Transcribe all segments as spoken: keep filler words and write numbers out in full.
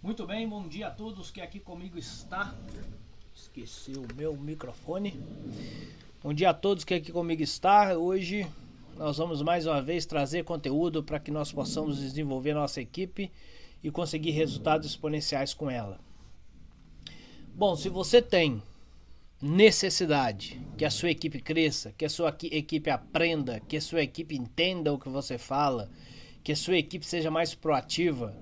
Muito bem, bom dia a todos que aqui comigo está. Esqueci o meu microfone. Bom dia a todos que aqui comigo está. Hoje nós vamos mais uma vez trazer conteúdo para que nós possamos desenvolver nossa equipe e conseguir resultados exponenciais com ela. Bom, se você tem necessidade que a sua equipe cresça, que a sua equipe aprenda, que a sua equipe entenda o que você fala, que a sua equipe seja mais proativa,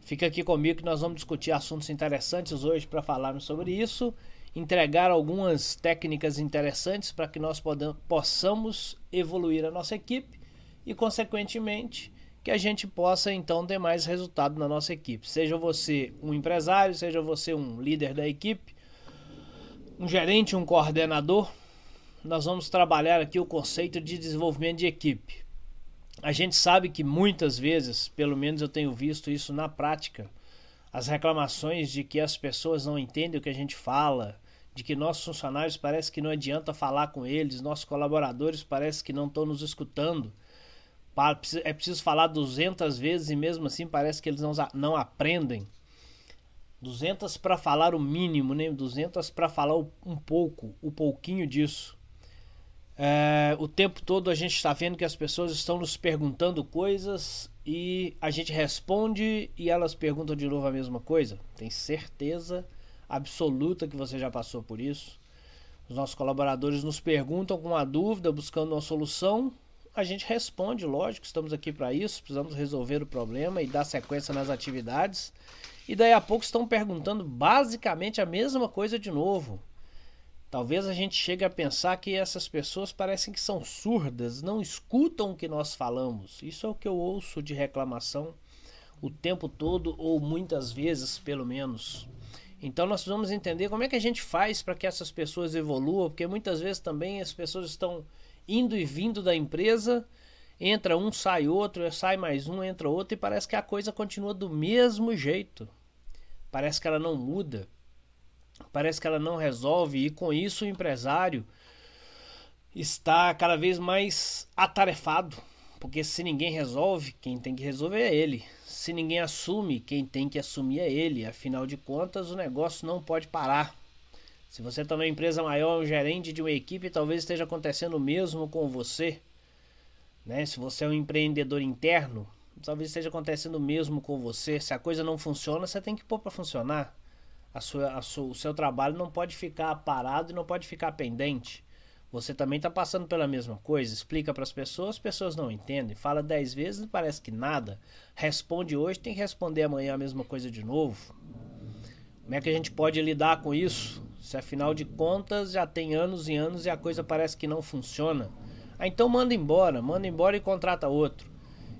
fica aqui comigo que nós vamos discutir assuntos interessantes hoje para falarmos sobre isso, entregar algumas técnicas interessantes para que nós possamos evoluir a nossa equipe e, consequentemente, que a gente possa, então, ter mais resultado na nossa equipe. Seja você um empresário, seja você um líder da equipe, um gerente, um coordenador, nós vamos trabalhar aqui o conceito de desenvolvimento de equipe. A gente sabe que muitas vezes, pelo menos eu tenho visto isso na prática, as reclamações de que as pessoas não entendem o que a gente fala, de que nossos funcionários parece que não adianta falar com eles, nossos colaboradores parece que não estão nos escutando, é preciso falar duzentas vezes e mesmo assim parece que eles não, não aprendem. duzentas para falar o mínimo, né? duzentas para falar um pouco, um pouquinho disso. É, o tempo todo a gente está vendo que as pessoas estão nos perguntando coisas e a gente responde e elas perguntam de novo a mesma coisa. Tem certeza absoluta que você já passou por isso. Os nossos colaboradores nos perguntam com uma dúvida, buscando uma solução. A gente responde, lógico, estamos aqui para isso, precisamos resolver o problema e dar sequência nas atividades. E daí a pouco estão perguntando basicamente a mesma coisa de novo. Talvez a gente chegue a pensar que essas pessoas parecem que são surdas, não escutam o que nós falamos. Isso é o que eu ouço de reclamação o tempo todo, ou muitas vezes, pelo menos. Então nós precisamos entender como é que a gente faz para que essas pessoas evoluam, porque muitas vezes também as pessoas estão indo e vindo da empresa, entra um, sai outro, sai mais um, entra outro, e parece que a coisa continua do mesmo jeito. Parece que ela não muda. Parece que ela não resolve e com isso o empresário está cada vez mais atarefado, porque se ninguém resolve, quem tem que resolver é ele. Se ninguém assume, quem tem que assumir é ele. Afinal de contas, o negócio não pode parar. Se você está numa empresa maior, um gerente de uma equipe, talvez esteja acontecendo o mesmo com você, né? Se você é um empreendedor interno, talvez esteja acontecendo o mesmo com você. Se a coisa não funciona, você tem que pôr para funcionar. A sua, a sua, o seu trabalho não pode ficar parado e não pode ficar pendente. Você também está passando pela mesma coisa. Explica para as pessoas, as pessoas não entendem. Fala dez vezes e parece que nada. Responde hoje, tem que responder amanhã a mesma coisa de novo. Como é que a gente pode lidar com isso? Se afinal de contas já tem anos e anos e a coisa parece que não funciona. Ah, então manda embora, manda embora e contrata outro.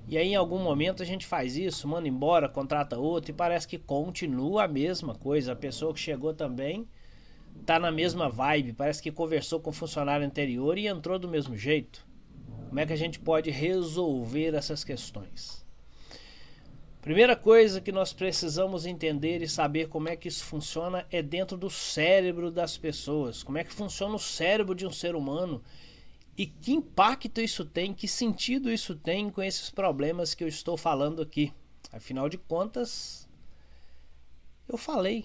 E aí em algum momento a gente faz isso, manda embora, contrata outro e parece que continua a mesma coisa. A pessoa que chegou também está na mesma vibe, parece que conversou com o funcionário anterior e entrou do mesmo jeito. Como é que a gente pode resolver essas questões? Primeira coisa que nós precisamos entender e saber como é que isso funciona é dentro do cérebro das pessoas. Como é que funciona o cérebro de um ser humano? E que impacto isso tem, que sentido isso tem com esses problemas que eu estou falando aqui? Afinal de contas, eu falei,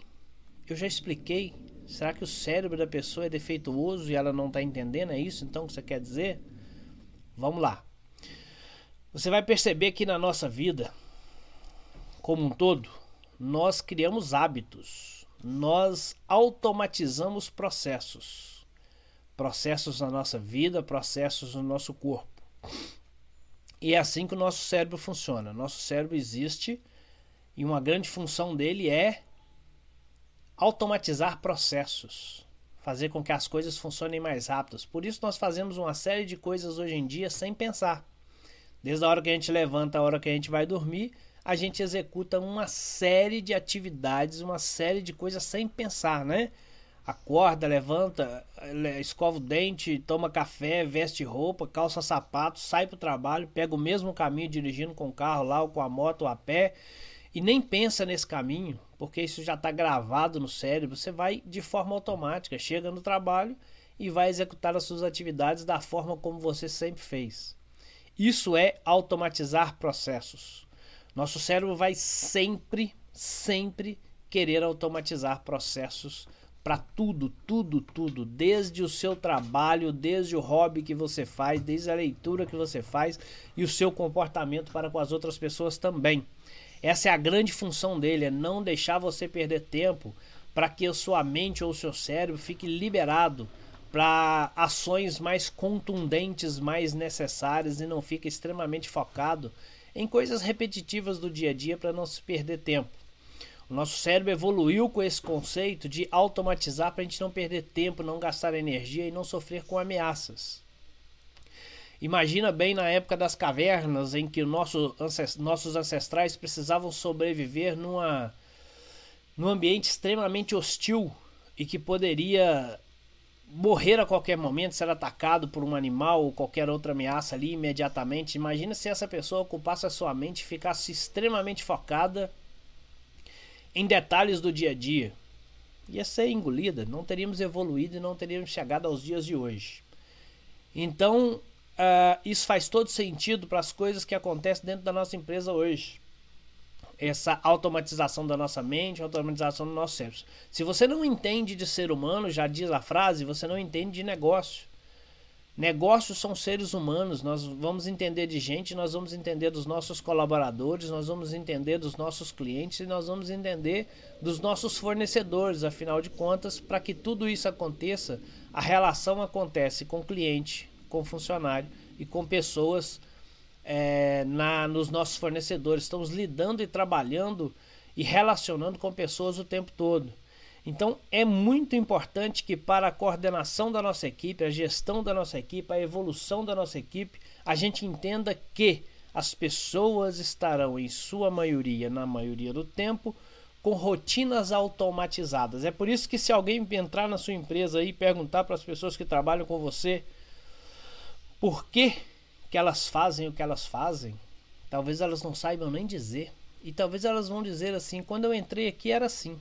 eu já expliquei. Será que o cérebro da pessoa é defeituoso e ela não está entendendo? É isso então que você quer dizer? Vamos lá. Você vai perceber que na nossa vida, como um todo, nós criamos hábitos. Nós automatizamos processos. Processos na nossa vida, processos no nosso corpo. E é assim que o nosso cérebro funciona. Nosso cérebro existe e uma grande função dele é automatizar processos, fazer com que as coisas funcionem mais rápidas. Por isso nós fazemos uma série de coisas hoje em dia sem pensar. Desde a hora que a gente levanta, a hora que a gente vai dormir, a gente executa uma série de atividades, uma série de coisas sem pensar, né? Acorda, levanta, escova o dente, toma café, veste roupa, calça sapato, sai pro trabalho, pega o mesmo caminho dirigindo com o carro lá, ou com a moto, ou a pé, e nem pensa nesse caminho, porque isso já está gravado no cérebro. Você vai de forma automática, chega no trabalho e vai executar as suas atividades da forma como você sempre fez. Isso é automatizar processos. Nosso cérebro vai sempre sempre querer automatizar processos para tudo, tudo, tudo, desde o seu trabalho, desde o hobby que você faz, desde a leitura que você faz e o seu comportamento para com as outras pessoas também. Essa é a grande função dele, é não deixar você perder tempo para que a sua mente ou o seu cérebro fique liberado para ações mais contundentes, mais necessárias, e não fique extremamente focado em coisas repetitivas do dia a dia para não se perder tempo. O nosso cérebro evoluiu com esse conceito de automatizar para a gente não perder tempo, não gastar energia e não sofrer com ameaças. Imagina bem na época das cavernas, em que nosso, ancest- nossos ancestrais precisavam sobreviver numa, num ambiente extremamente hostil e que poderia morrer a qualquer momento, ser atacado por um animal ou qualquer outra ameaça ali imediatamente. Imagina se essa pessoa ocupasse a sua mente e ficasse extremamente focada em detalhes do dia a dia. Ia ser engolida, não teríamos evoluído e não teríamos chegado aos dias de hoje. Então, uh, isso faz todo sentido para as coisas que acontecem dentro da nossa empresa hoje. Essa automatização da nossa mente, automatização do nosso cérebro. Se você não entende de ser humano, já diz a frase, você não entende de negócio. Negócios são seres humanos, nós vamos entender de gente, nós vamos entender dos nossos colaboradores, nós vamos entender dos nossos clientes e nós vamos entender dos nossos fornecedores. Afinal de contas, para que tudo isso aconteça, a relação acontece com cliente, com funcionário e com pessoas É, na, nos nossos fornecedores. Estamos lidando e trabalhando e relacionando com pessoas o tempo todo. Então é muito importante que, para a coordenação da nossa equipe, a gestão da nossa equipe, a evolução da nossa equipe, a gente entenda que as pessoas estarão, em sua maioria, na maioria do tempo, com rotinas automatizadas. É por isso que, se alguém entrar na sua empresa e perguntar para as pessoas que trabalham com você por que que elas fazem o que elas fazem, talvez elas não saibam nem dizer. E talvez elas vão dizer assim: quando eu entrei aqui era assim,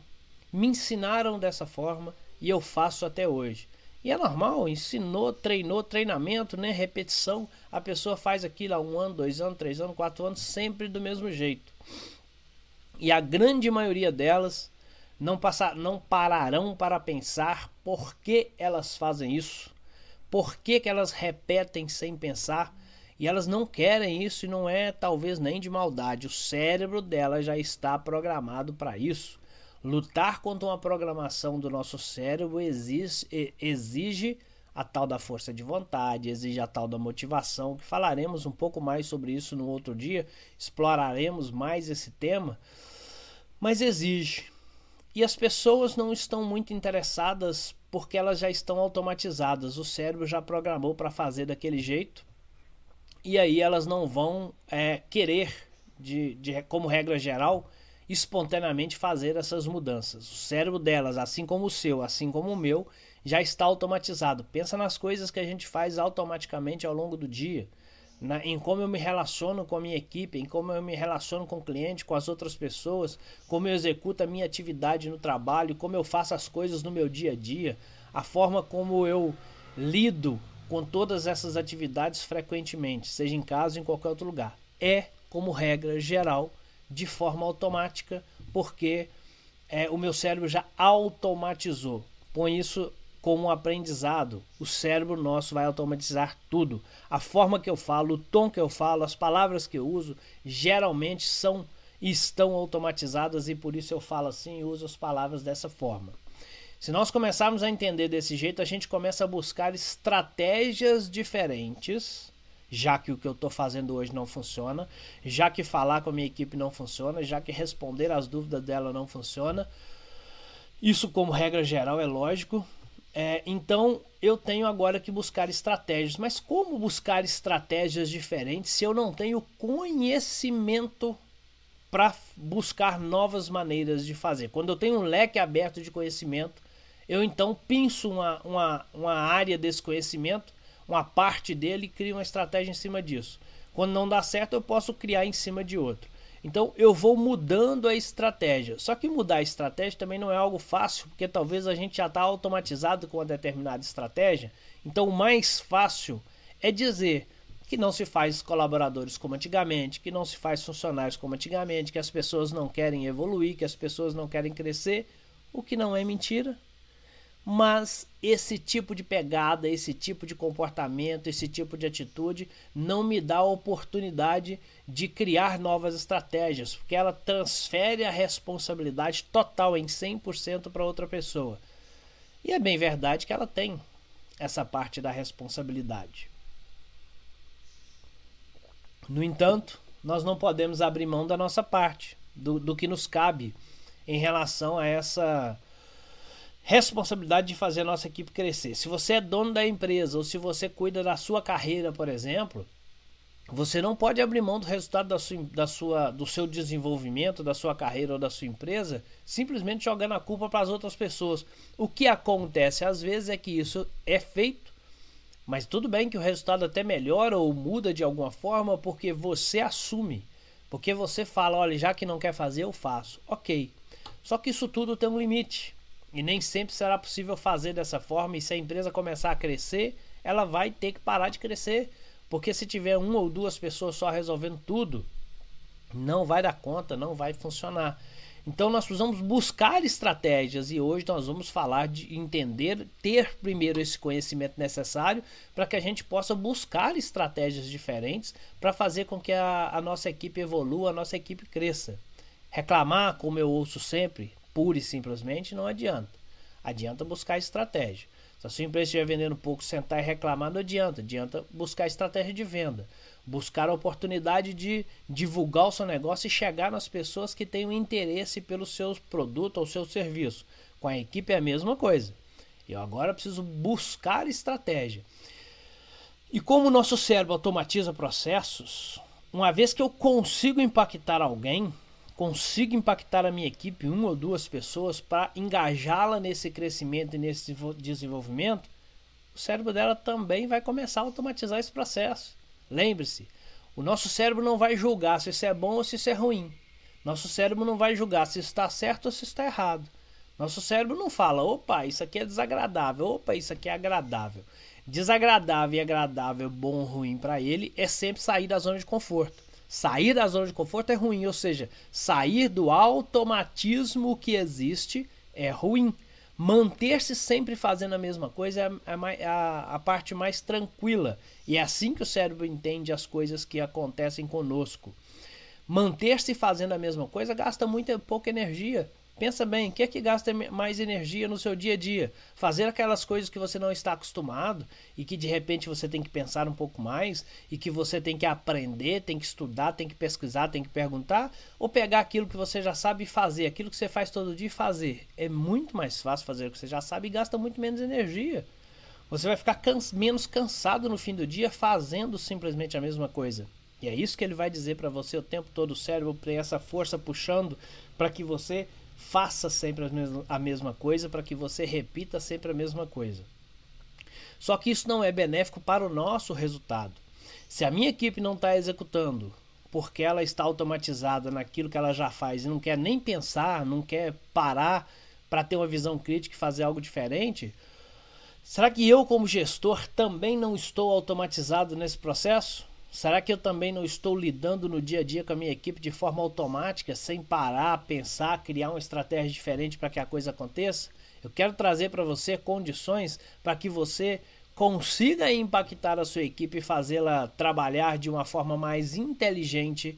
me ensinaram dessa forma e eu faço até hoje. E é normal, ensinou, treinou, treinamento, né, repetição, a pessoa faz aquilo há um ano, dois anos, três anos, quatro anos, sempre do mesmo jeito. E a grande maioria delas não, passar, não pararão para pensar por que elas fazem isso, por que, que elas repetem sem pensar. E elas não querem isso, e não é talvez nem de maldade. O cérebro dela já está programado para isso. Lutar contra uma programação do nosso cérebro exige, exige a tal da força de vontade, exige a tal da motivação, que falaremos um pouco mais sobre isso no outro dia, exploraremos mais esse tema, mas exige. E as pessoas não estão muito interessadas porque elas já estão automatizadas. O cérebro já programou para fazer daquele jeito. E aí elas não vão é, querer, de, de, como regra geral, espontaneamente fazer essas mudanças. O cérebro delas, assim como o seu, assim como o meu, já está automatizado. Pensa nas coisas que a gente faz automaticamente ao longo do dia, na, em como eu me relaciono com a minha equipe, em como eu me relaciono com o cliente, com as outras pessoas, como eu executo a minha atividade no trabalho, como eu faço as coisas no meu dia a dia, a forma como eu lido com todas essas atividades frequentemente, seja em casa ou em qualquer outro lugar. É, como regra geral, de forma automática, porque é, o meu cérebro já automatizou. Põe isso como um aprendizado. O cérebro nosso vai automatizar tudo. A forma que eu falo, o tom que eu falo, as palavras que eu uso, geralmente são e estão automatizadas, e por isso eu falo assim e uso as palavras dessa forma. Se nós começarmos a entender desse jeito, a gente começa a buscar estratégias diferentes, já que o que eu estou fazendo hoje não funciona, já que falar com a minha equipe não funciona, já que responder às dúvidas dela não funciona. Isso, como regra geral, é lógico. É, então, eu tenho agora que buscar estratégias. Mas como buscar estratégias diferentes se eu não tenho conhecimento para buscar novas maneiras de fazer? Quando eu tenho um leque aberto de conhecimento, eu então pinço uma, uma, uma área desse conhecimento, uma parte dele, e crio uma estratégia em cima disso. Quando não dá certo, eu posso criar em cima de outro. Então eu vou mudando a estratégia. Só que mudar a estratégia também não é algo fácil, porque talvez a gente já está automatizado com uma determinada estratégia. Então o mais fácil é dizer que não se faz colaboradores como antigamente, que não se faz funcionários como antigamente, que as pessoas não querem evoluir, que as pessoas não querem crescer, o que não é mentira. Mas esse tipo de pegada, esse tipo de comportamento, esse tipo de atitude não me dá a oportunidade de criar novas estratégias, porque ela transfere a responsabilidade total em cem por cento para outra pessoa. E é bem verdade que ela tem essa parte da responsabilidade. No entanto, nós não podemos abrir mão da nossa parte, do, do que nos cabe em relação a essa responsabilidade de fazer a nossa equipe crescer. Se você é dono da empresa ou se você cuida da sua carreira, por exemplo, você não pode abrir mão do resultado da sua, da sua, do seu desenvolvimento, da sua carreira ou da sua empresa, simplesmente jogando a culpa para as outras pessoas. O que acontece às vezes é que isso é feito, mas tudo bem que o resultado até melhora ou muda de alguma forma porque você assume, porque você fala, olha, já que não quer fazer, eu faço. Ok, só que isso tudo tem um limite. E nem sempre será possível fazer dessa forma, e se a empresa começar a crescer, ela vai ter que parar de crescer, porque se tiver uma ou duas pessoas só resolvendo tudo, não vai dar conta, não vai funcionar. Então nós precisamos buscar estratégias, e hoje nós vamos falar de entender, ter primeiro esse conhecimento necessário para que a gente possa buscar estratégias diferentes para fazer com que a, a nossa equipe evolua, a nossa equipe cresça. Reclamar, como eu ouço sempre, pura e simplesmente não adianta. Adianta buscar estratégia. Se a sua empresa estiver vendendo pouco, sentar e reclamar não adianta. Adianta buscar estratégia de venda. Buscar a oportunidade de divulgar o seu negócio e chegar nas pessoas que têm um interesse pelo seu produto ou seu serviço. Com a equipe é a mesma coisa. Eu agora preciso buscar estratégia. E como o nosso cérebro automatiza processos, uma vez que eu consigo impactar alguém, consigo impactar a minha equipe, uma ou duas pessoas, para engajá-la nesse crescimento e nesse desenvolvimento, o cérebro dela também vai começar a automatizar esse processo. Lembre-se, o nosso cérebro não vai julgar se isso é bom ou se isso é ruim. Nosso cérebro não vai julgar se está certo ou se está errado. Nosso cérebro não fala, opa, isso aqui é desagradável, opa, isso aqui é agradável. Desagradável e agradável, bom ou ruim para ele, é sempre sair da zona de conforto. Sair da zona de conforto é ruim, ou seja, sair do automatismo que existe é ruim. Manter-se sempre fazendo a mesma coisa é a, a, a parte mais tranquila. E é assim que o cérebro entende as coisas que acontecem conosco. Manter-se fazendo a mesma coisa gasta muito pouca energia. Pensa bem, o que é que gasta mais energia no seu dia a dia? Fazer aquelas coisas que você não está acostumado e que de repente você tem que pensar um pouco mais e que você tem que aprender, tem que estudar, tem que pesquisar, tem que perguntar, ou pegar aquilo que você já sabe e fazer, aquilo que você faz todo dia e fazer. É muito mais fácil fazer o que você já sabe e gasta muito menos energia. Você vai ficar canse- menos cansado no fim do dia fazendo simplesmente a mesma coisa. E é isso que ele vai dizer para você o tempo todo, o cérebro tem essa força puxando para que você faça sempre a mesma coisa, para que você repita sempre a mesma coisa. Só que isso não é benéfico para o nosso resultado. Se a minha equipe não está executando porque ela está automatizada naquilo que ela já faz e não quer nem pensar, não quer parar para ter uma visão crítica e fazer algo diferente, será que eu, como gestor, também não estou automatizado nesse processo? Será que eu também não estou lidando no dia a dia com a minha equipe de forma automática, sem parar, pensar, criar uma estratégia diferente para que a coisa aconteça? Eu quero trazer para você condições para que você consiga impactar a sua equipe e fazê-la trabalhar de uma forma mais inteligente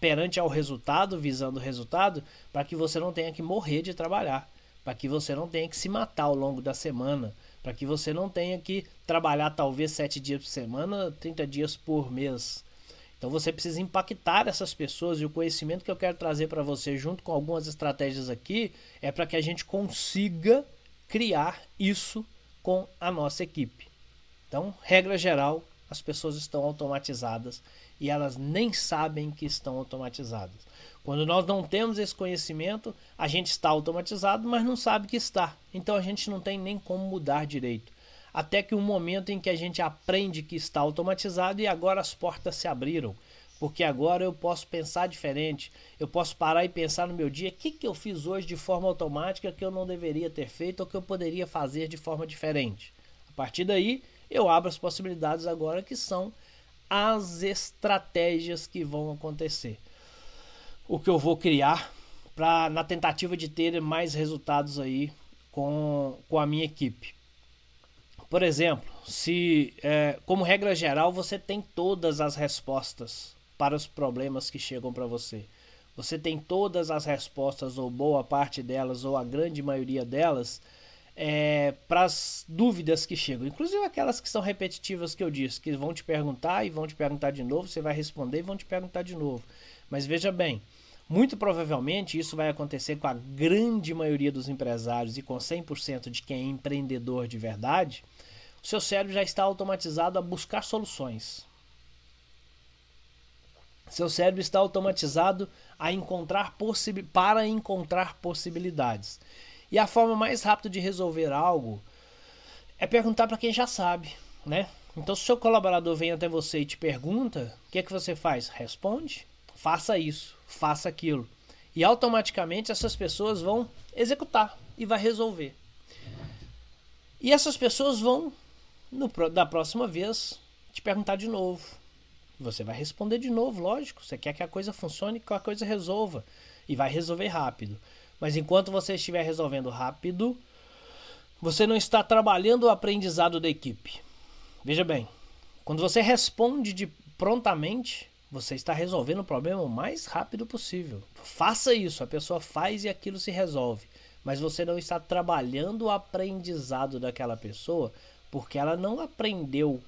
perante ao resultado, visando o resultado, para que você não tenha que morrer de trabalhar, para que você não tenha que se matar ao longo da semana, para que você não tenha que trabalhar talvez sete dias por semana, trinta dias por mês. Então você precisa impactar essas pessoas, e o conhecimento que eu quero trazer para você junto com algumas estratégias aqui é para que a gente consiga criar isso com a nossa equipe. Então, regra geral, as pessoas estão automatizadas e elas nem sabem que estão automatizadas. Quando nós não temos esse conhecimento, a gente está automatizado, mas não sabe que está. Então a gente não tem nem como mudar direito. Até que um momento em que a gente aprende que está automatizado e agora as portas se abriram. Porque agora eu posso pensar diferente. Eu posso parar e pensar no meu dia, o que, que eu fiz hoje de forma automática que eu não deveria ter feito ou que eu poderia fazer de forma diferente. A partir daí, eu abro as possibilidades agora que são as estratégias que vão acontecer, o que eu vou criar pra, na tentativa de ter mais resultados aí com, com a minha equipe. Por exemplo, se, é, como regra geral, você tem todas as respostas para os problemas que chegam para você. Você tem todas as respostas, ou boa parte delas, ou a grande maioria delas, é, para as dúvidas que chegam. Inclusive aquelas que são repetitivas que eu disse, que vão te perguntar e vão te perguntar de novo, você vai responder e vão te perguntar de novo. Mas veja bem, muito provavelmente isso vai acontecer com a grande maioria dos empresários e com cem por cento de quem é empreendedor de verdade. O seu cérebro já está automatizado a buscar soluções. Seu cérebro está automatizado a encontrar possi- para encontrar possibilidades. E a forma mais rápida de resolver algo é perguntar para quem já sabe, né? Então, se o seu colaborador vem até você e te pergunta, o que é que você faz? Responde, faça isso, faça aquilo. E automaticamente essas pessoas vão executar e vai resolver. E essas pessoas vão, no, da próxima vez, te perguntar de novo. Você vai responder de novo, lógico. Você quer que a coisa funcione, que a coisa resolva. E vai resolver rápido. Mas enquanto você estiver resolvendo rápido, você não está trabalhando o aprendizado da equipe. Veja bem, quando você responde de prontamente, você está resolvendo o problema o mais rápido possível. Faça isso, a pessoa faz e aquilo se resolve. Mas você não está trabalhando o aprendizado daquela pessoa, porque ela não aprendeu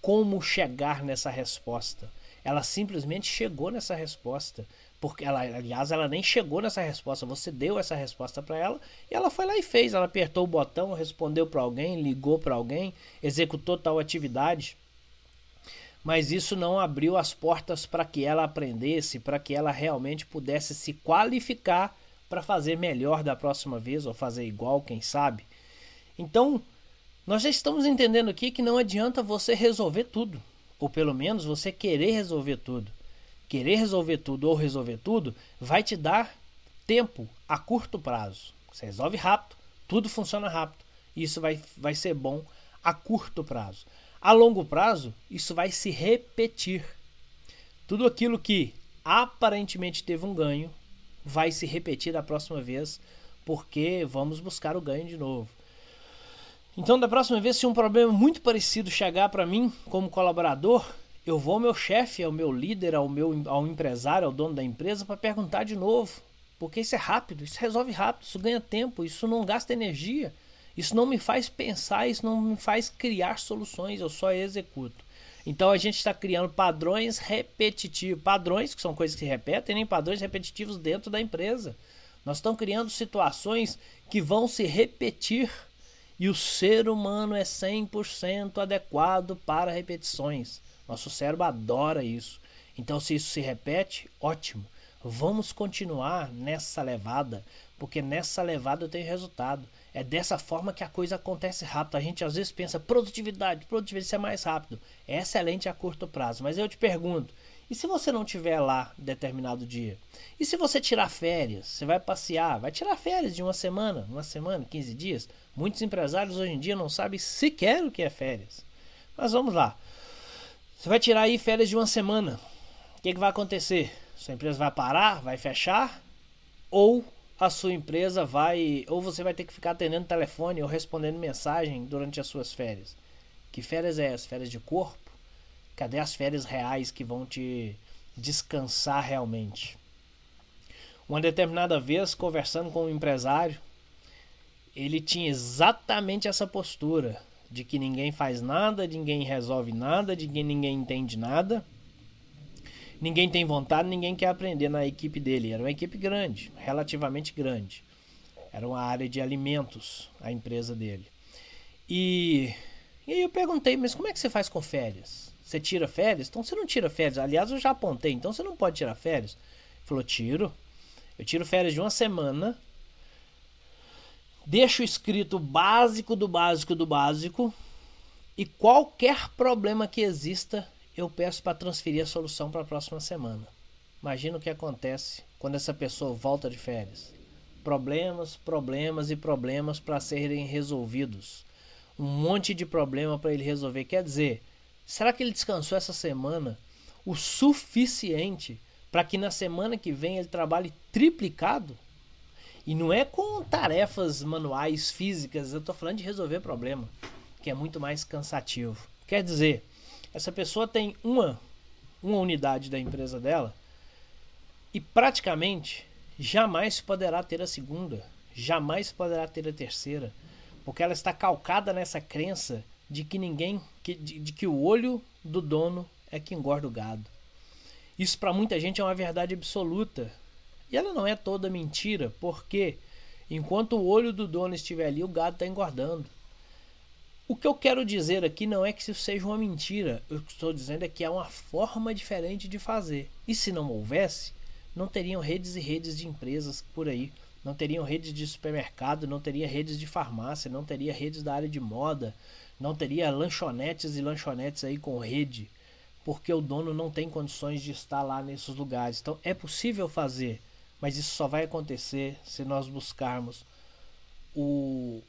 como chegar nessa resposta. Ela simplesmente chegou nessa resposta. Porque ela, aliás, ela nem chegou nessa resposta. Você deu essa resposta para ela e ela foi lá e fez. Ela apertou o botão, respondeu para alguém, ligou para alguém, executou tal atividade. Mas isso não abriu as portas para que ela aprendesse, para que ela realmente pudesse se qualificar para fazer melhor da próxima vez ou fazer igual, quem sabe. Então, nós já estamos entendendo aqui que não adianta você resolver tudo, ou pelo menos você querer resolver tudo. Querer resolver tudo ou resolver tudo vai te dar tempo a curto prazo. Você resolve rápido, tudo funciona rápido. Isso vai, vai ser bom a curto prazo. A longo prazo, isso vai se repetir. Tudo aquilo que aparentemente teve um ganho vai se repetir da próxima vez, porque vamos buscar o ganho de novo. Então, da próxima vez, se um problema muito parecido chegar para mim como colaborador, eu vou ao meu chefe, ao meu líder, ao meu ao empresário, ao dono da empresa, para perguntar de novo. Porque isso é rápido, isso resolve rápido, isso ganha tempo, isso não gasta energia. Isso não me faz pensar, isso não me faz criar soluções, eu só executo. Então a gente está criando padrões repetitivos, padrões que são coisas que se repetem, nem padrões repetitivos dentro da empresa. Nós estamos criando situações que vão se repetir e o ser humano é cem por cento adequado para repetições. Nosso cérebro adora isso. Então se isso se repete, ótimo. Vamos continuar nessa levada, porque nessa levada eu tenho resultado. É dessa forma que a coisa acontece rápido. A gente às vezes pensa, produtividade, produtividade é mais rápido. É excelente a curto prazo. Mas eu te pergunto, e se você não estiver lá determinado dia? E se você tirar férias? Você vai passear? Vai tirar férias de uma semana, uma semana, quinze dias? Muitos empresários hoje em dia não sabem sequer o que é férias. Mas vamos lá. Você vai tirar aí férias de uma semana. O que, que vai acontecer? Sua empresa vai parar? Vai fechar? Ou... a sua empresa vai, ou você vai ter que ficar atendendo telefone ou respondendo mensagem durante as suas férias. Que férias é essa? Férias de corpo? Cadê as férias reais que vão te descansar realmente? Uma determinada vez, conversando com um empresário, ele tinha exatamente essa postura de que ninguém faz nada, ninguém resolve nada, de que ninguém entende nada. Ninguém tem vontade, ninguém quer aprender na equipe dele. Era uma equipe grande, relativamente grande. Era uma área de alimentos, a empresa dele. E, e aí eu perguntei, mas como é que você faz com férias? Você tira férias? Então você não tira férias. Aliás, eu já apontei, então você não pode tirar férias. Ele falou, tiro. Eu tiro férias de uma semana. Deixo escrito o básico do básico do básico. E qualquer problema que exista... eu peço para transferir a solução para a próxima semana. Imagina o que acontece quando essa pessoa volta de férias. Problemas, problemas e problemas para serem resolvidos. Um monte de problema para ele resolver. Quer dizer, Será que ele descansou essa semana o suficiente para que na semana que vem ele trabalhe triplicado? E não é com tarefas manuais, físicas, eu estou falando de resolver problema, que é muito mais cansativo. Quer dizer, essa pessoa tem uma, uma unidade da empresa dela e praticamente jamais poderá ter a segunda, jamais poderá ter a terceira, porque ela está calcada nessa crença de que ninguém, que, de, de que o olho do dono é que engorda o gado. Isso para muita gente é uma verdade absoluta. E ela não é toda mentira, porque enquanto o olho do dono estiver ali, o gado está engordando. O que eu quero dizer aqui não é que isso seja uma mentira. O que estou dizendo é que há uma forma diferente de fazer. E se não houvesse, não teriam redes e redes de empresas por aí. Não teriam redes de supermercado, não teria redes de farmácia, não teria redes da área de moda, não teria lanchonetes e lanchonetes aí com rede, porque o dono não tem condições de estar lá nesses lugares. Então é possível fazer. Mas isso só vai acontecer se nós buscarmos o,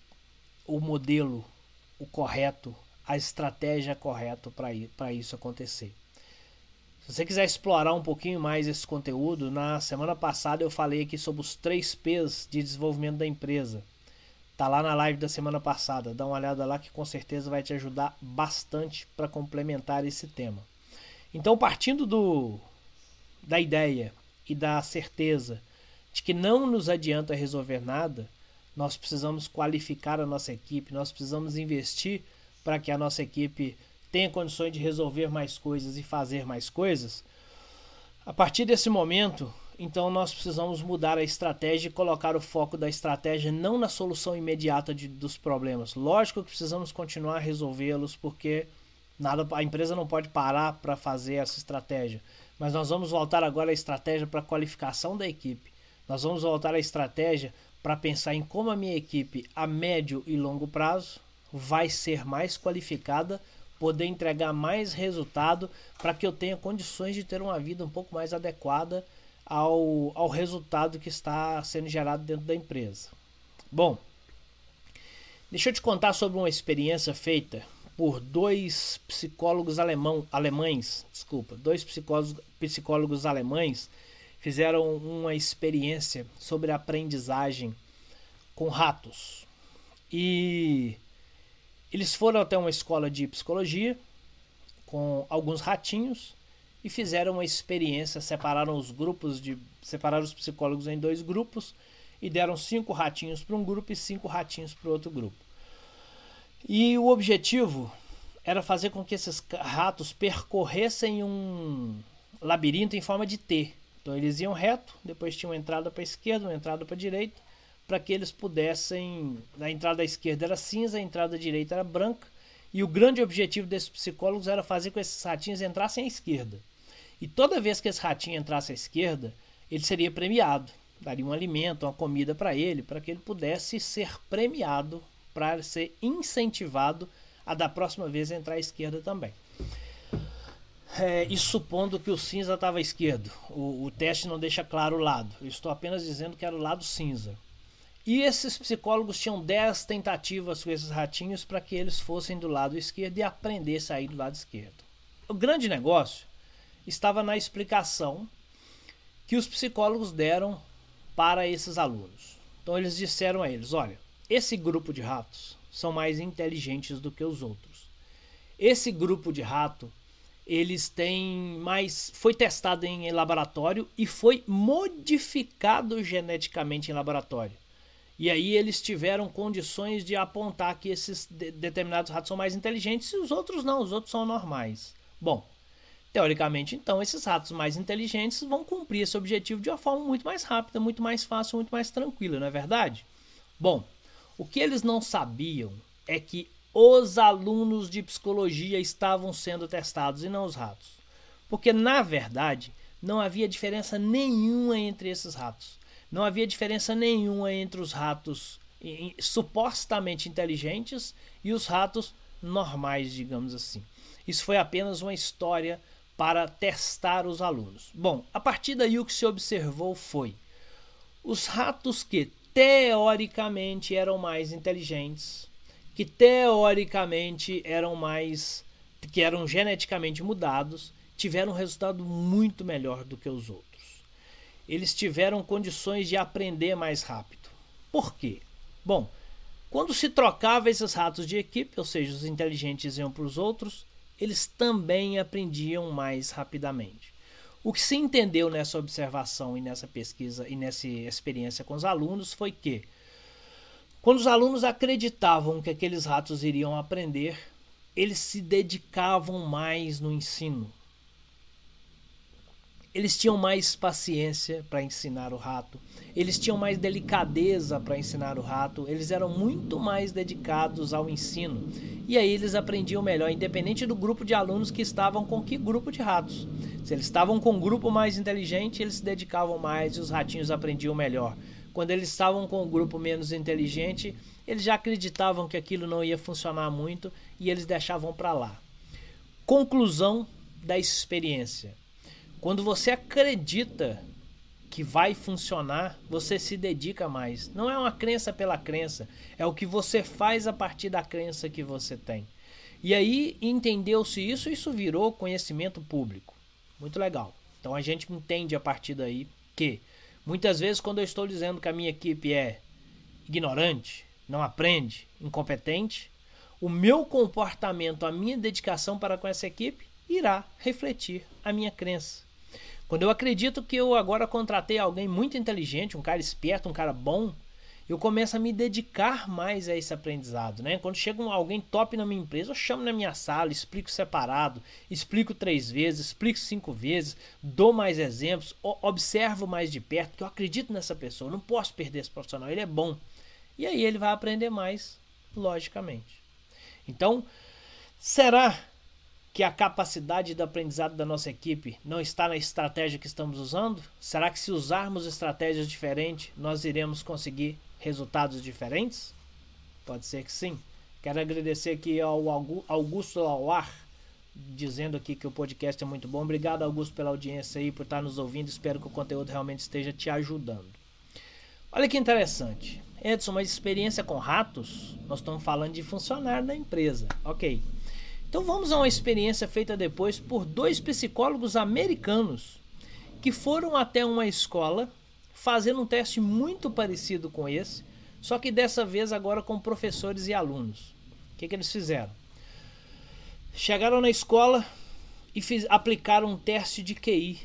o modelo, o correto, a estratégia correta para isso acontecer. Se você quiser explorar um pouquinho mais esse conteúdo, na semana passada eu falei aqui sobre os três P's de desenvolvimento da empresa. Está lá na live da semana passada, dá uma olhada lá que com certeza vai te ajudar bastante para complementar esse tema. Então, partindo do, da ideia e da certeza de que não nos adianta resolver nada, nós precisamos qualificar a nossa equipe, nós precisamos investir para que a nossa equipe tenha condições de resolver mais coisas e fazer mais coisas. A partir desse momento, então, nós precisamos mudar a estratégia e colocar o foco da estratégia não na solução imediata de, dos problemas. Lógico que precisamos continuar a resolvê-los, porque nada, a empresa não pode parar para fazer essa estratégia. Mas nós vamos voltar agora à estratégia para a qualificação da equipe. Nós vamos voltar à estratégia para pensar em como a minha equipe a médio e longo prazo vai ser mais qualificada, poder entregar mais resultado para que eu tenha condições de ter uma vida um pouco mais adequada ao, ao resultado que está sendo gerado dentro da empresa. Bom, deixa eu te contar sobre uma experiência feita por dois psicólogos alemão, alemães, desculpa, dois psicólogos, psicólogos alemães fizeram uma experiência sobre aprendizagem com ratos. E eles foram até uma escola de psicologia com alguns ratinhos e fizeram uma experiência, separaram os grupos de, separaram os psicólogos em dois grupos e deram cinco ratinhos para um grupo e cinco ratinhos para o outro grupo. E o objetivo era fazer com que esses ratos percorressem um labirinto em forma de T. Então eles iam reto, depois tinha uma entrada para a esquerda, uma entrada para a direita, para que eles pudessem... A entrada da esquerda era cinza, a entrada da direita era branca. E o grande objetivo desses psicólogos era fazer com que esses ratinhos entrassem à esquerda. E toda vez que esse ratinho entrasse à esquerda, ele seria premiado. Daria um alimento, uma comida para ele, para que ele pudesse ser premiado, para ser incentivado a da próxima vez entrar à esquerda também. É, e supondo que o cinza estava à esquerda, o, o teste não deixa claro o lado, eu estou apenas dizendo que era o lado cinza. E esses psicólogos tinham dez tentativas com esses ratinhos para que eles fossem do lado esquerdo e aprendessem a ir do lado esquerdo. O grande negócio estava na explicação que os psicólogos deram para esses alunos. Então eles disseram a eles, olha, esse grupo de ratos são mais inteligentes do que os outros. Esse grupo de rato, eles têm mais... Foi testado em laboratório e foi modificado geneticamente em laboratório. E aí eles tiveram condições de apontar que esses de- determinados ratos são mais inteligentes e os outros não, os outros são normais. Bom, teoricamente, então, esses ratos mais inteligentes vão cumprir esse objetivo de uma forma muito mais rápida, muito mais fácil, muito mais tranquila, não é verdade? Bom, o que eles não sabiam é que os alunos de psicologia estavam sendo testados e não os ratos. Porque, na verdade, não havia diferença nenhuma entre esses ratos. Não havia diferença nenhuma entre os ratos supostamente inteligentes e os ratos normais, digamos assim. Isso foi apenas uma história para testar os alunos. Bom, a partir daí o que se observou foi os ratos que teoricamente eram mais inteligentes, que teoricamente eram mais que eram geneticamente mudados, tiveram um resultado muito melhor do que os outros. Eles tiveram condições de aprender mais rápido. Por quê? Bom, quando se trocava esses ratos de equipe, ou seja, os inteligentes iam para os outros, eles também aprendiam mais rapidamente. O que se entendeu nessa observação e nessa pesquisa e nessa experiência com os alunos foi que, quando os alunos acreditavam que aqueles ratos iriam aprender, eles se dedicavam mais no ensino. Eles tinham mais paciência para ensinar o rato, eles tinham mais delicadeza para ensinar o rato, eles eram muito mais dedicados ao ensino. E aí eles aprendiam melhor, independente do grupo de alunos que estavam com que grupo de ratos. Se eles estavam com um grupo mais inteligente, eles se dedicavam mais e os ratinhos aprendiam melhor. Quando eles estavam com um grupo menos inteligente, eles já acreditavam que aquilo não ia funcionar muito e eles deixavam para lá. Conclusão da experiência. Quando você acredita que vai funcionar, você se dedica mais. Não é uma crença pela crença, é o que você faz a partir da crença que você tem. E aí entendeu-se isso, isso virou conhecimento público. Muito legal. Então a gente entende a partir daí que, muitas vezes, quando eu estou dizendo que a minha equipe é ignorante, não aprende, incompetente, o meu comportamento, a minha dedicação para com essa equipe irá refletir a minha crença. Quando eu acredito que eu agora contratei alguém muito inteligente, um cara esperto, um cara bom, eu começo a me dedicar mais a esse aprendizado, né? Quando chega alguém top na minha empresa, eu chamo na minha sala, explico separado, explico três vezes, explico cinco vezes, dou mais exemplos, observo mais de perto, porque eu acredito nessa pessoa, eu não posso perder esse profissional, ele é bom. E aí ele vai aprender mais, logicamente. Então, será que a capacidade do aprendizado da nossa equipe não está na estratégia que estamos usando? Será que se usarmos estratégias diferentes, nós iremos conseguir resultados diferentes? Pode ser que sim. Quero agradecer aqui ao Augusto Lauar, dizendo aqui que o podcast é muito bom. Obrigado, Augusto, pela audiência aí, por estar nos ouvindo. Espero que o conteúdo realmente esteja te ajudando. Olha que interessante. Edson, mas experiência com ratos? Nós estamos falando de funcionário da empresa. Ok. Então vamos a uma experiência feita depois por dois psicólogos americanos que foram até uma escola fazendo um teste muito parecido com esse, só que dessa vez agora com professores e alunos. O que, que eles fizeram? Chegaram na escola e fiz, aplicaram um teste de Q I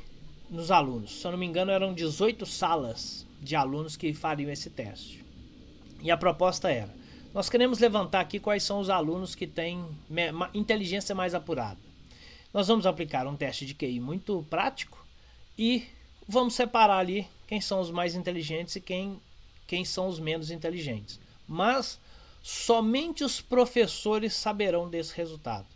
nos alunos. Se eu não me engano, eram dezoito salas de alunos que fariam esse teste. E a proposta era: nós queremos levantar aqui quais são os alunos que têm inteligência mais apurada. Nós vamos aplicar um teste de Q I muito prático e vamos separar ali quem são os mais inteligentes e quem, quem são os menos inteligentes. Mas somente os professores saberão desse resultado.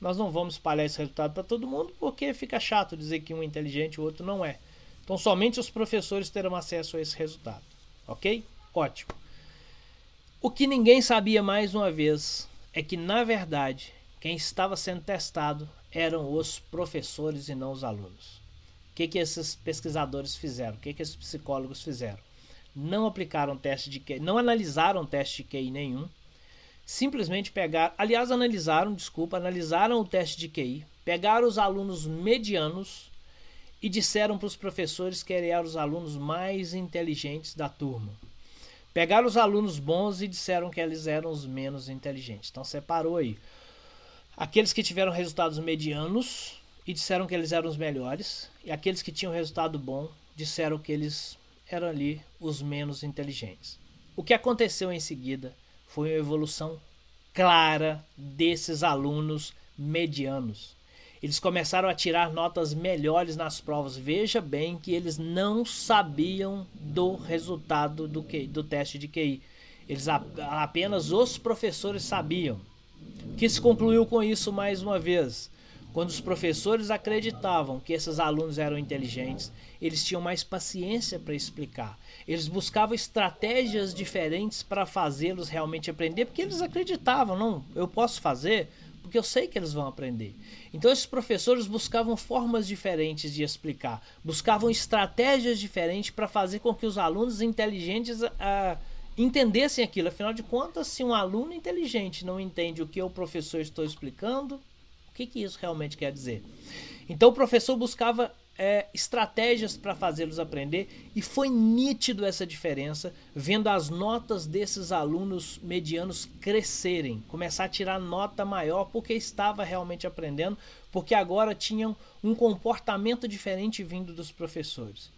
Nós não vamos espalhar esse resultado para todo mundo porque fica chato dizer que um é inteligente e o outro não é. Então somente os professores terão acesso a esse resultado. Ok? Ótimo. O que ninguém sabia, mais uma vez, é que, na verdade, quem estava sendo testado eram os professores e não os alunos. O que, que esses pesquisadores fizeram? O que, que esses psicólogos fizeram? Não aplicaram teste de Q I, não analisaram teste de Q I nenhum, simplesmente pegaram, aliás, analisaram, desculpa, analisaram o teste de Q I, pegaram os alunos medianos e disseram para os professores que eram os alunos mais inteligentes da turma. Pegaram os alunos bons e disseram que eles eram os menos inteligentes. Então separou aí aqueles que tiveram resultados medianos e disseram que eles eram os melhores, e aqueles que tinham resultado bom disseram que eles eram ali os menos inteligentes. O que aconteceu em seguida foi uma evolução clara desses alunos medianos. Eles começaram a tirar notas melhores nas provas. Veja bem que eles não sabiam do resultado do, Q I, do teste de Q I. Eles a, apenas os professores sabiam. O que se concluiu com isso mais uma vez? Quando os professores acreditavam que esses alunos eram inteligentes, eles tinham mais paciência para explicar. Eles buscavam estratégias diferentes para fazê-los realmente aprender, porque eles acreditavam, não, eu posso fazer, porque eu sei que eles vão aprender. Então esses professores buscavam formas diferentes de explicar, buscavam estratégias diferentes para fazer com que os alunos inteligentes ah, entendessem aquilo. Afinal de contas, se um aluno inteligente não entende o que o professor está explicando, O que, que isso realmente quer dizer? Então o professor buscava é, estratégias para fazê-los aprender, e foi nítido essa diferença, vendo as notas desses alunos medianos crescerem, começar a tirar nota maior, porque estava realmente aprendendo, porque agora tinham um comportamento diferente vindo dos professores.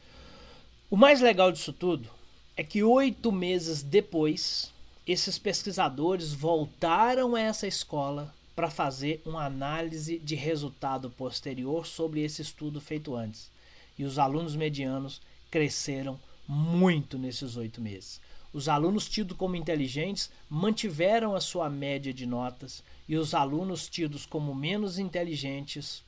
O mais legal disso tudo é que oito meses depois, esses pesquisadores voltaram a essa escola para fazer uma análise de resultado posterior sobre esse estudo feito antes. E os alunos medianos cresceram muito nesses oito meses. Os alunos tidos como inteligentes mantiveram a sua média de notas, e os alunos tidos como menos inteligentes,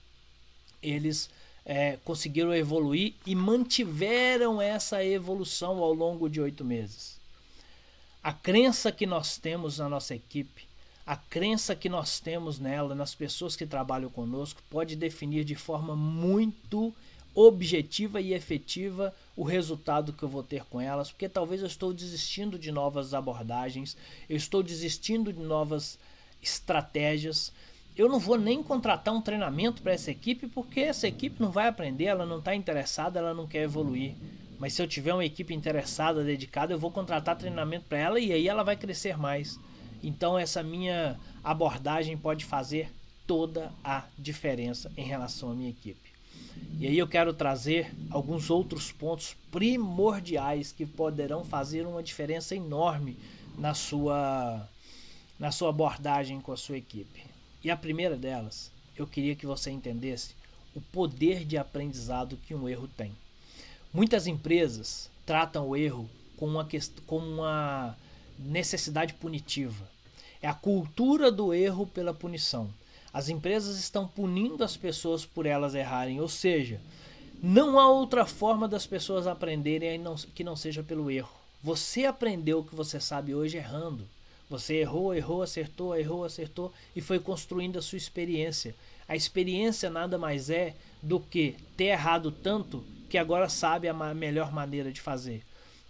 eles é, conseguiram evoluir e mantiveram essa evolução ao longo de oito meses. A crença que nós temos na nossa equipe, a crença que nós temos nela, nas pessoas que trabalham conosco, pode definir de forma muito objetiva e efetiva o resultado que eu vou ter com elas, porque talvez eu estou desistindo de novas abordagens, eu estou desistindo de novas estratégias, eu não vou nem contratar um treinamento para essa equipe, porque essa equipe não vai aprender, ela não está interessada, ela não quer evoluir. Mas se eu tiver uma equipe interessada, dedicada, eu vou contratar treinamento para ela, e aí ela vai crescer mais. Então essa minha abordagem pode fazer toda a diferença em relação à minha equipe. E aí eu quero trazer alguns outros pontos primordiais que poderão fazer uma diferença enorme na sua, na sua abordagem com a sua equipe. E a primeira delas, eu queria que você entendesse o poder de aprendizado que um erro tem. Muitas empresas tratam o erro como uma, como uma necessidade punitiva. É a cultura do erro pela punição. As empresas estão punindo as pessoas por elas errarem, ou seja, não há outra forma das pessoas aprenderem que não seja pelo erro. Você aprendeu o que você sabe hoje errando. Você errou, errou, acertou, errou, acertou e foi construindo a sua experiência. A experiência nada mais é do que ter errado tanto que agora sabe a melhor maneira de fazer.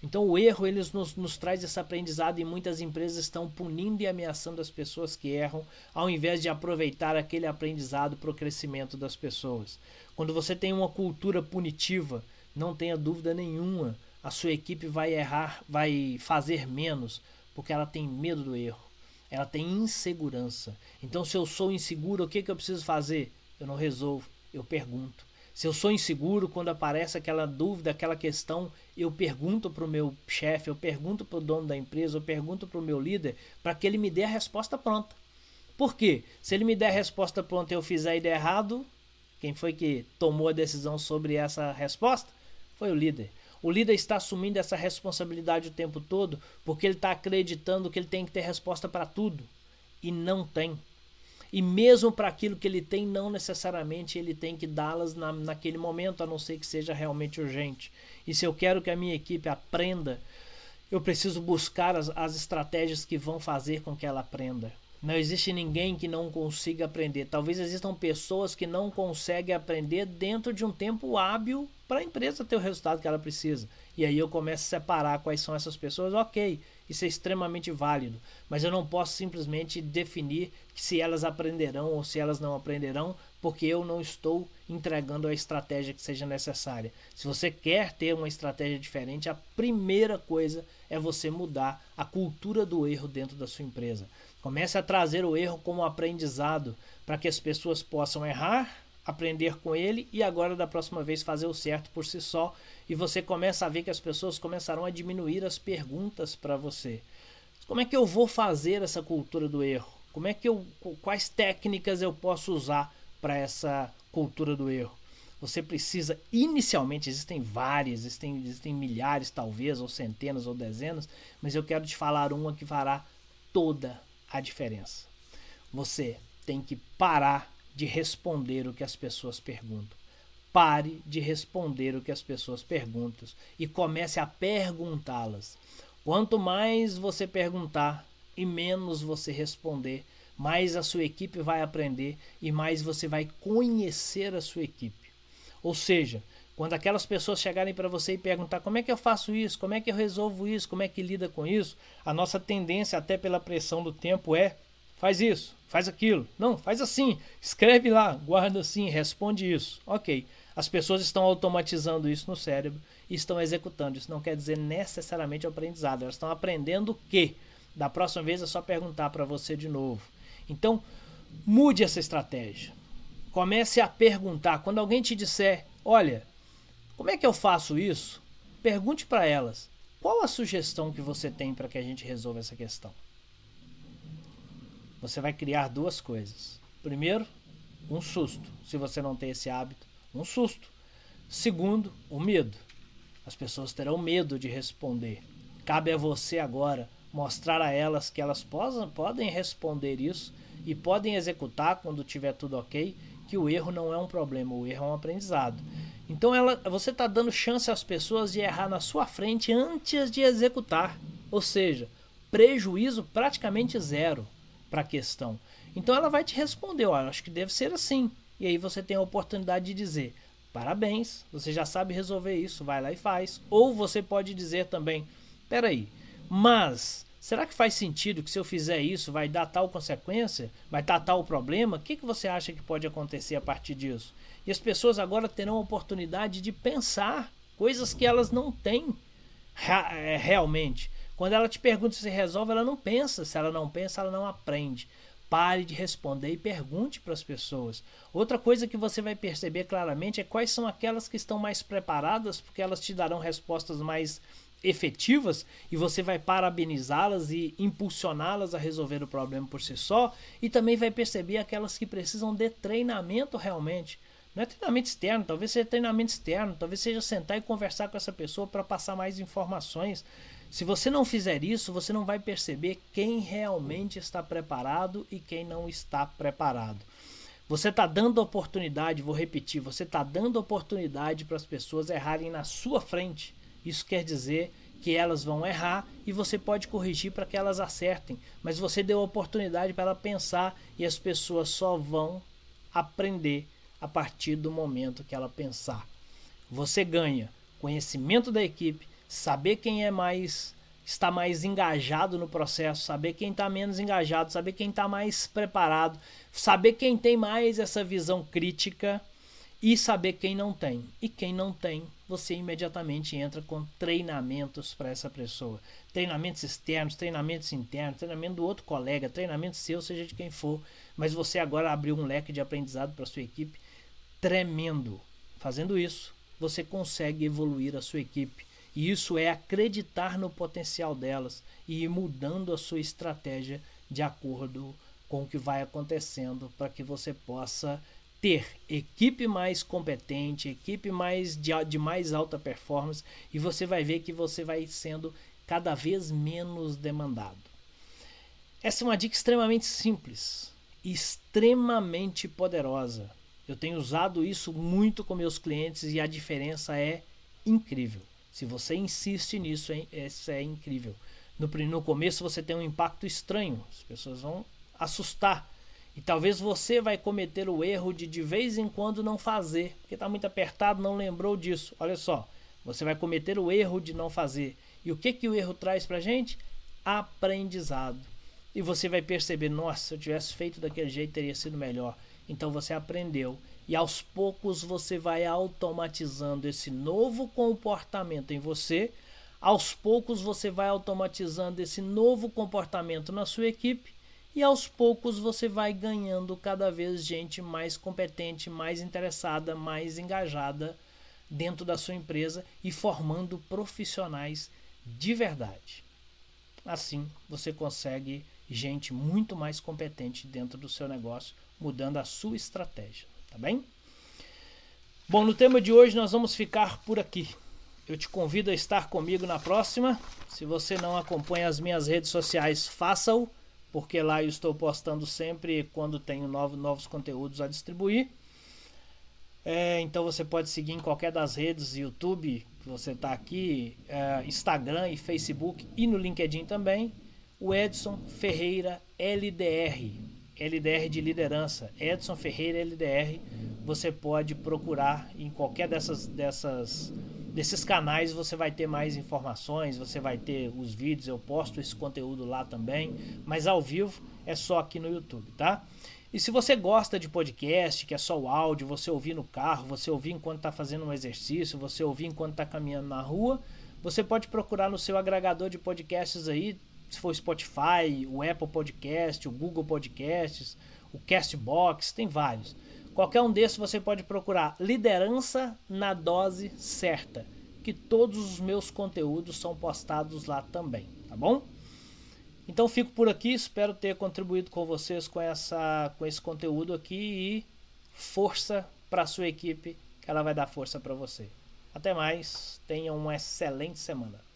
Então o erro ele nos, nos traz esse aprendizado, e muitas empresas estão punindo e ameaçando as pessoas que erram, ao invés de aproveitar aquele aprendizado para o crescimento das pessoas. Quando você tem uma cultura punitiva, não tenha dúvida nenhuma, a sua equipe vai errar, vai fazer menos, porque ela tem medo do erro, ela tem insegurança. Então se eu sou inseguro, o que, que eu preciso fazer? Eu não resolvo, eu pergunto. Se eu sou inseguro, quando aparece aquela dúvida, aquela questão, eu pergunto para o meu chefe, eu pergunto para o dono da empresa, eu pergunto para o meu líder, para que ele me dê a resposta pronta. Por quê? Se ele me der a resposta pronta e eu fizer a ideia errada, quem foi que tomou a decisão sobre essa resposta? Foi o líder. O líder está assumindo essa responsabilidade o tempo todo, porque ele está acreditando que ele tem que ter resposta para tudo, e não tem. E mesmo para aquilo que ele tem, não necessariamente ele tem que dá-las na, naquele momento, a não ser que seja realmente urgente. E se eu quero que a minha equipe aprenda, eu preciso buscar as, as estratégias que vão fazer com que ela aprenda. Não existe ninguém que não consiga aprender. Talvez existam pessoas que não conseguem aprender dentro de um tempo hábil para a empresa ter o resultado que ela precisa. E aí eu começo a separar quais são essas pessoas. Ok, isso é extremamente válido, mas eu não posso simplesmente definir se elas aprenderão ou se elas não aprenderão, porque eu não estou entregando a estratégia que seja necessária. Se você quer ter uma estratégia diferente, a primeira coisa é você mudar a cultura do erro dentro da sua empresa. Comece a trazer o erro como aprendizado, para que as pessoas possam errar, aprender com ele e agora da próxima vez fazer o certo por si só. E você começa a ver que as pessoas começarão a diminuir as perguntas para você. Como é que eu vou fazer essa cultura do erro? Como é que eu, quais técnicas eu posso usar para essa cultura do erro? Você precisa, inicialmente, existem várias, existem, existem milhares talvez, ou centenas, ou dezenas, mas eu quero te falar uma que fará toda a diferença. Você tem que parar de responder o que as pessoas perguntam. Pare de responder o que as pessoas perguntam e comece a perguntá-las. Quanto mais você perguntar e menos você responder, mais a sua equipe vai aprender e mais você vai conhecer a sua equipe. Ou seja, quando aquelas pessoas chegarem para você e perguntar como é que eu faço isso, como é que eu resolvo isso, como é que lida com isso, a nossa tendência, até pela pressão do tempo, é faz isso, faz aquilo. Não, faz assim, escreve lá, guarda assim, responde isso. Ok, as pessoas estão automatizando isso no cérebro e estão executando. Isso não quer dizer necessariamente aprendizado. Elas estão aprendendo o quê? Da próxima vez é só perguntar para você de novo. Então, mude essa estratégia. Comece a perguntar. Quando alguém te disser, olha, como é que eu faço isso? Pergunte para elas, qual a sugestão que você tem para que a gente resolva essa questão? Você vai criar duas coisas. Primeiro, um susto. Se você não tem esse hábito, um susto. Segundo, o medo. As pessoas terão medo de responder. Cabe a você agora mostrar a elas que elas possam, podem responder isso e podem executar quando tiver tudo ok, que o erro não é um problema, o erro é um aprendizado. Então ela, você está dando chance às pessoas de errar na sua frente antes de executar, ou seja, prejuízo praticamente zero para a questão. Então ela vai te responder, ó, acho que deve ser assim, e aí você tem a oportunidade de dizer, parabéns, você já sabe resolver isso, vai lá e faz. Ou você pode dizer também, peraí, mas será que faz sentido que se eu fizer isso vai dar tal consequência? Vai dar tal problema? O que, que você acha que pode acontecer a partir disso? E as pessoas agora terão a oportunidade de pensar coisas que elas não têm realmente. Quando ela te pergunta se resolve, ela não pensa. Se ela não pensa, ela não aprende. Pare de responder e pergunte para as pessoas. Outra coisa que você vai perceber claramente é quais são aquelas que estão mais preparadas, porque elas te darão respostas mais efetivas e você vai parabenizá-las e impulsioná-las a resolver o problema por si só, e também vai perceber aquelas que precisam de treinamento realmente. Não é treinamento externo, talvez seja treinamento externo, talvez seja sentar e conversar com essa pessoa para passar mais informações. Se você não fizer isso, você não vai perceber quem realmente está preparado e quem não está preparado. Você está dando oportunidade, vou repetir, você está dando oportunidade para as pessoas errarem na sua frente. Isso quer dizer que elas vão errar e você pode corrigir para que elas acertem. Mas você deu a oportunidade para ela pensar e as pessoas só vão aprender a partir do momento que ela pensar. Você ganha conhecimento da equipe, saber quem é mais, está mais engajado no processo, saber quem está menos engajado, saber quem está mais preparado, saber quem tem mais essa visão crítica e saber quem não tem. E quem não tem, você imediatamente entra com treinamentos para essa pessoa. Treinamentos externos, treinamentos internos, treinamento do outro colega, treinamento seu, seja de quem for. Mas você agora abriu um leque de aprendizado para a sua equipe tremendo. Fazendo isso, você consegue evoluir a sua equipe. E isso é acreditar no potencial delas e ir mudando a sua estratégia de acordo com o que vai acontecendo para que você possa ter equipe mais competente, equipe mais de, de mais alta performance, e você vai ver que você vai sendo cada vez menos demandado. Essa é uma dica extremamente simples, extremamente poderosa. Eu tenho usado isso muito com meus clientes e a diferença é incrível. Se você insiste nisso, isso é incrível. No, no começo você tem um impacto estranho, as pessoas vão assustar. E talvez você vai cometer o erro de de vez em quando não fazer, porque está muito apertado, não lembrou disso. Olha só, você vai cometer o erro de não fazer. E o que, que o erro traz para a gente? Aprendizado. E você vai perceber, nossa, se eu tivesse feito daquele jeito teria sido melhor. Então você aprendeu e aos poucos você vai automatizando esse novo comportamento em você. Aos poucos você vai automatizando esse novo comportamento na sua equipe. E aos poucos você vai ganhando cada vez gente mais competente, mais interessada, mais engajada dentro da sua empresa e formando profissionais de verdade. Assim você consegue gente muito mais competente dentro do seu negócio, mudando a sua estratégia, tá bem? Bom, no tema de hoje nós vamos ficar por aqui. Eu te convido a estar comigo na próxima. Se você não acompanha as minhas redes sociais, faça-o, porque lá eu estou postando sempre quando tenho novos, novos conteúdos a distribuir. É, então você pode seguir em qualquer das redes, YouTube, que você está aqui, é, Instagram e Facebook e no LinkedIn também. O Edson Ferreira L D R, L D R de liderança, Edson Ferreira L D R. Você pode procurar em qualquer dessas, dessas Nesses canais você vai ter mais informações, você vai ter os vídeos, eu posto esse conteúdo lá também, mas ao vivo é só aqui no YouTube, tá? E se você gosta de podcast, que é só o áudio, você ouvir no carro, você ouvir enquanto está fazendo um exercício, você ouvir enquanto está caminhando na rua, você pode procurar no seu agregador de podcasts aí, se for Spotify, o Apple Podcast, o Google Podcasts, o Castbox, tem vários. Qualquer um desses você pode procurar Liderança na Dose Certa, que todos os meus conteúdos são postados lá também, tá bom? Então fico por aqui, espero ter contribuído com vocês com, essa, com esse conteúdo aqui e força para a sua equipe, que ela vai dar força para você. Até mais, tenha uma excelente semana.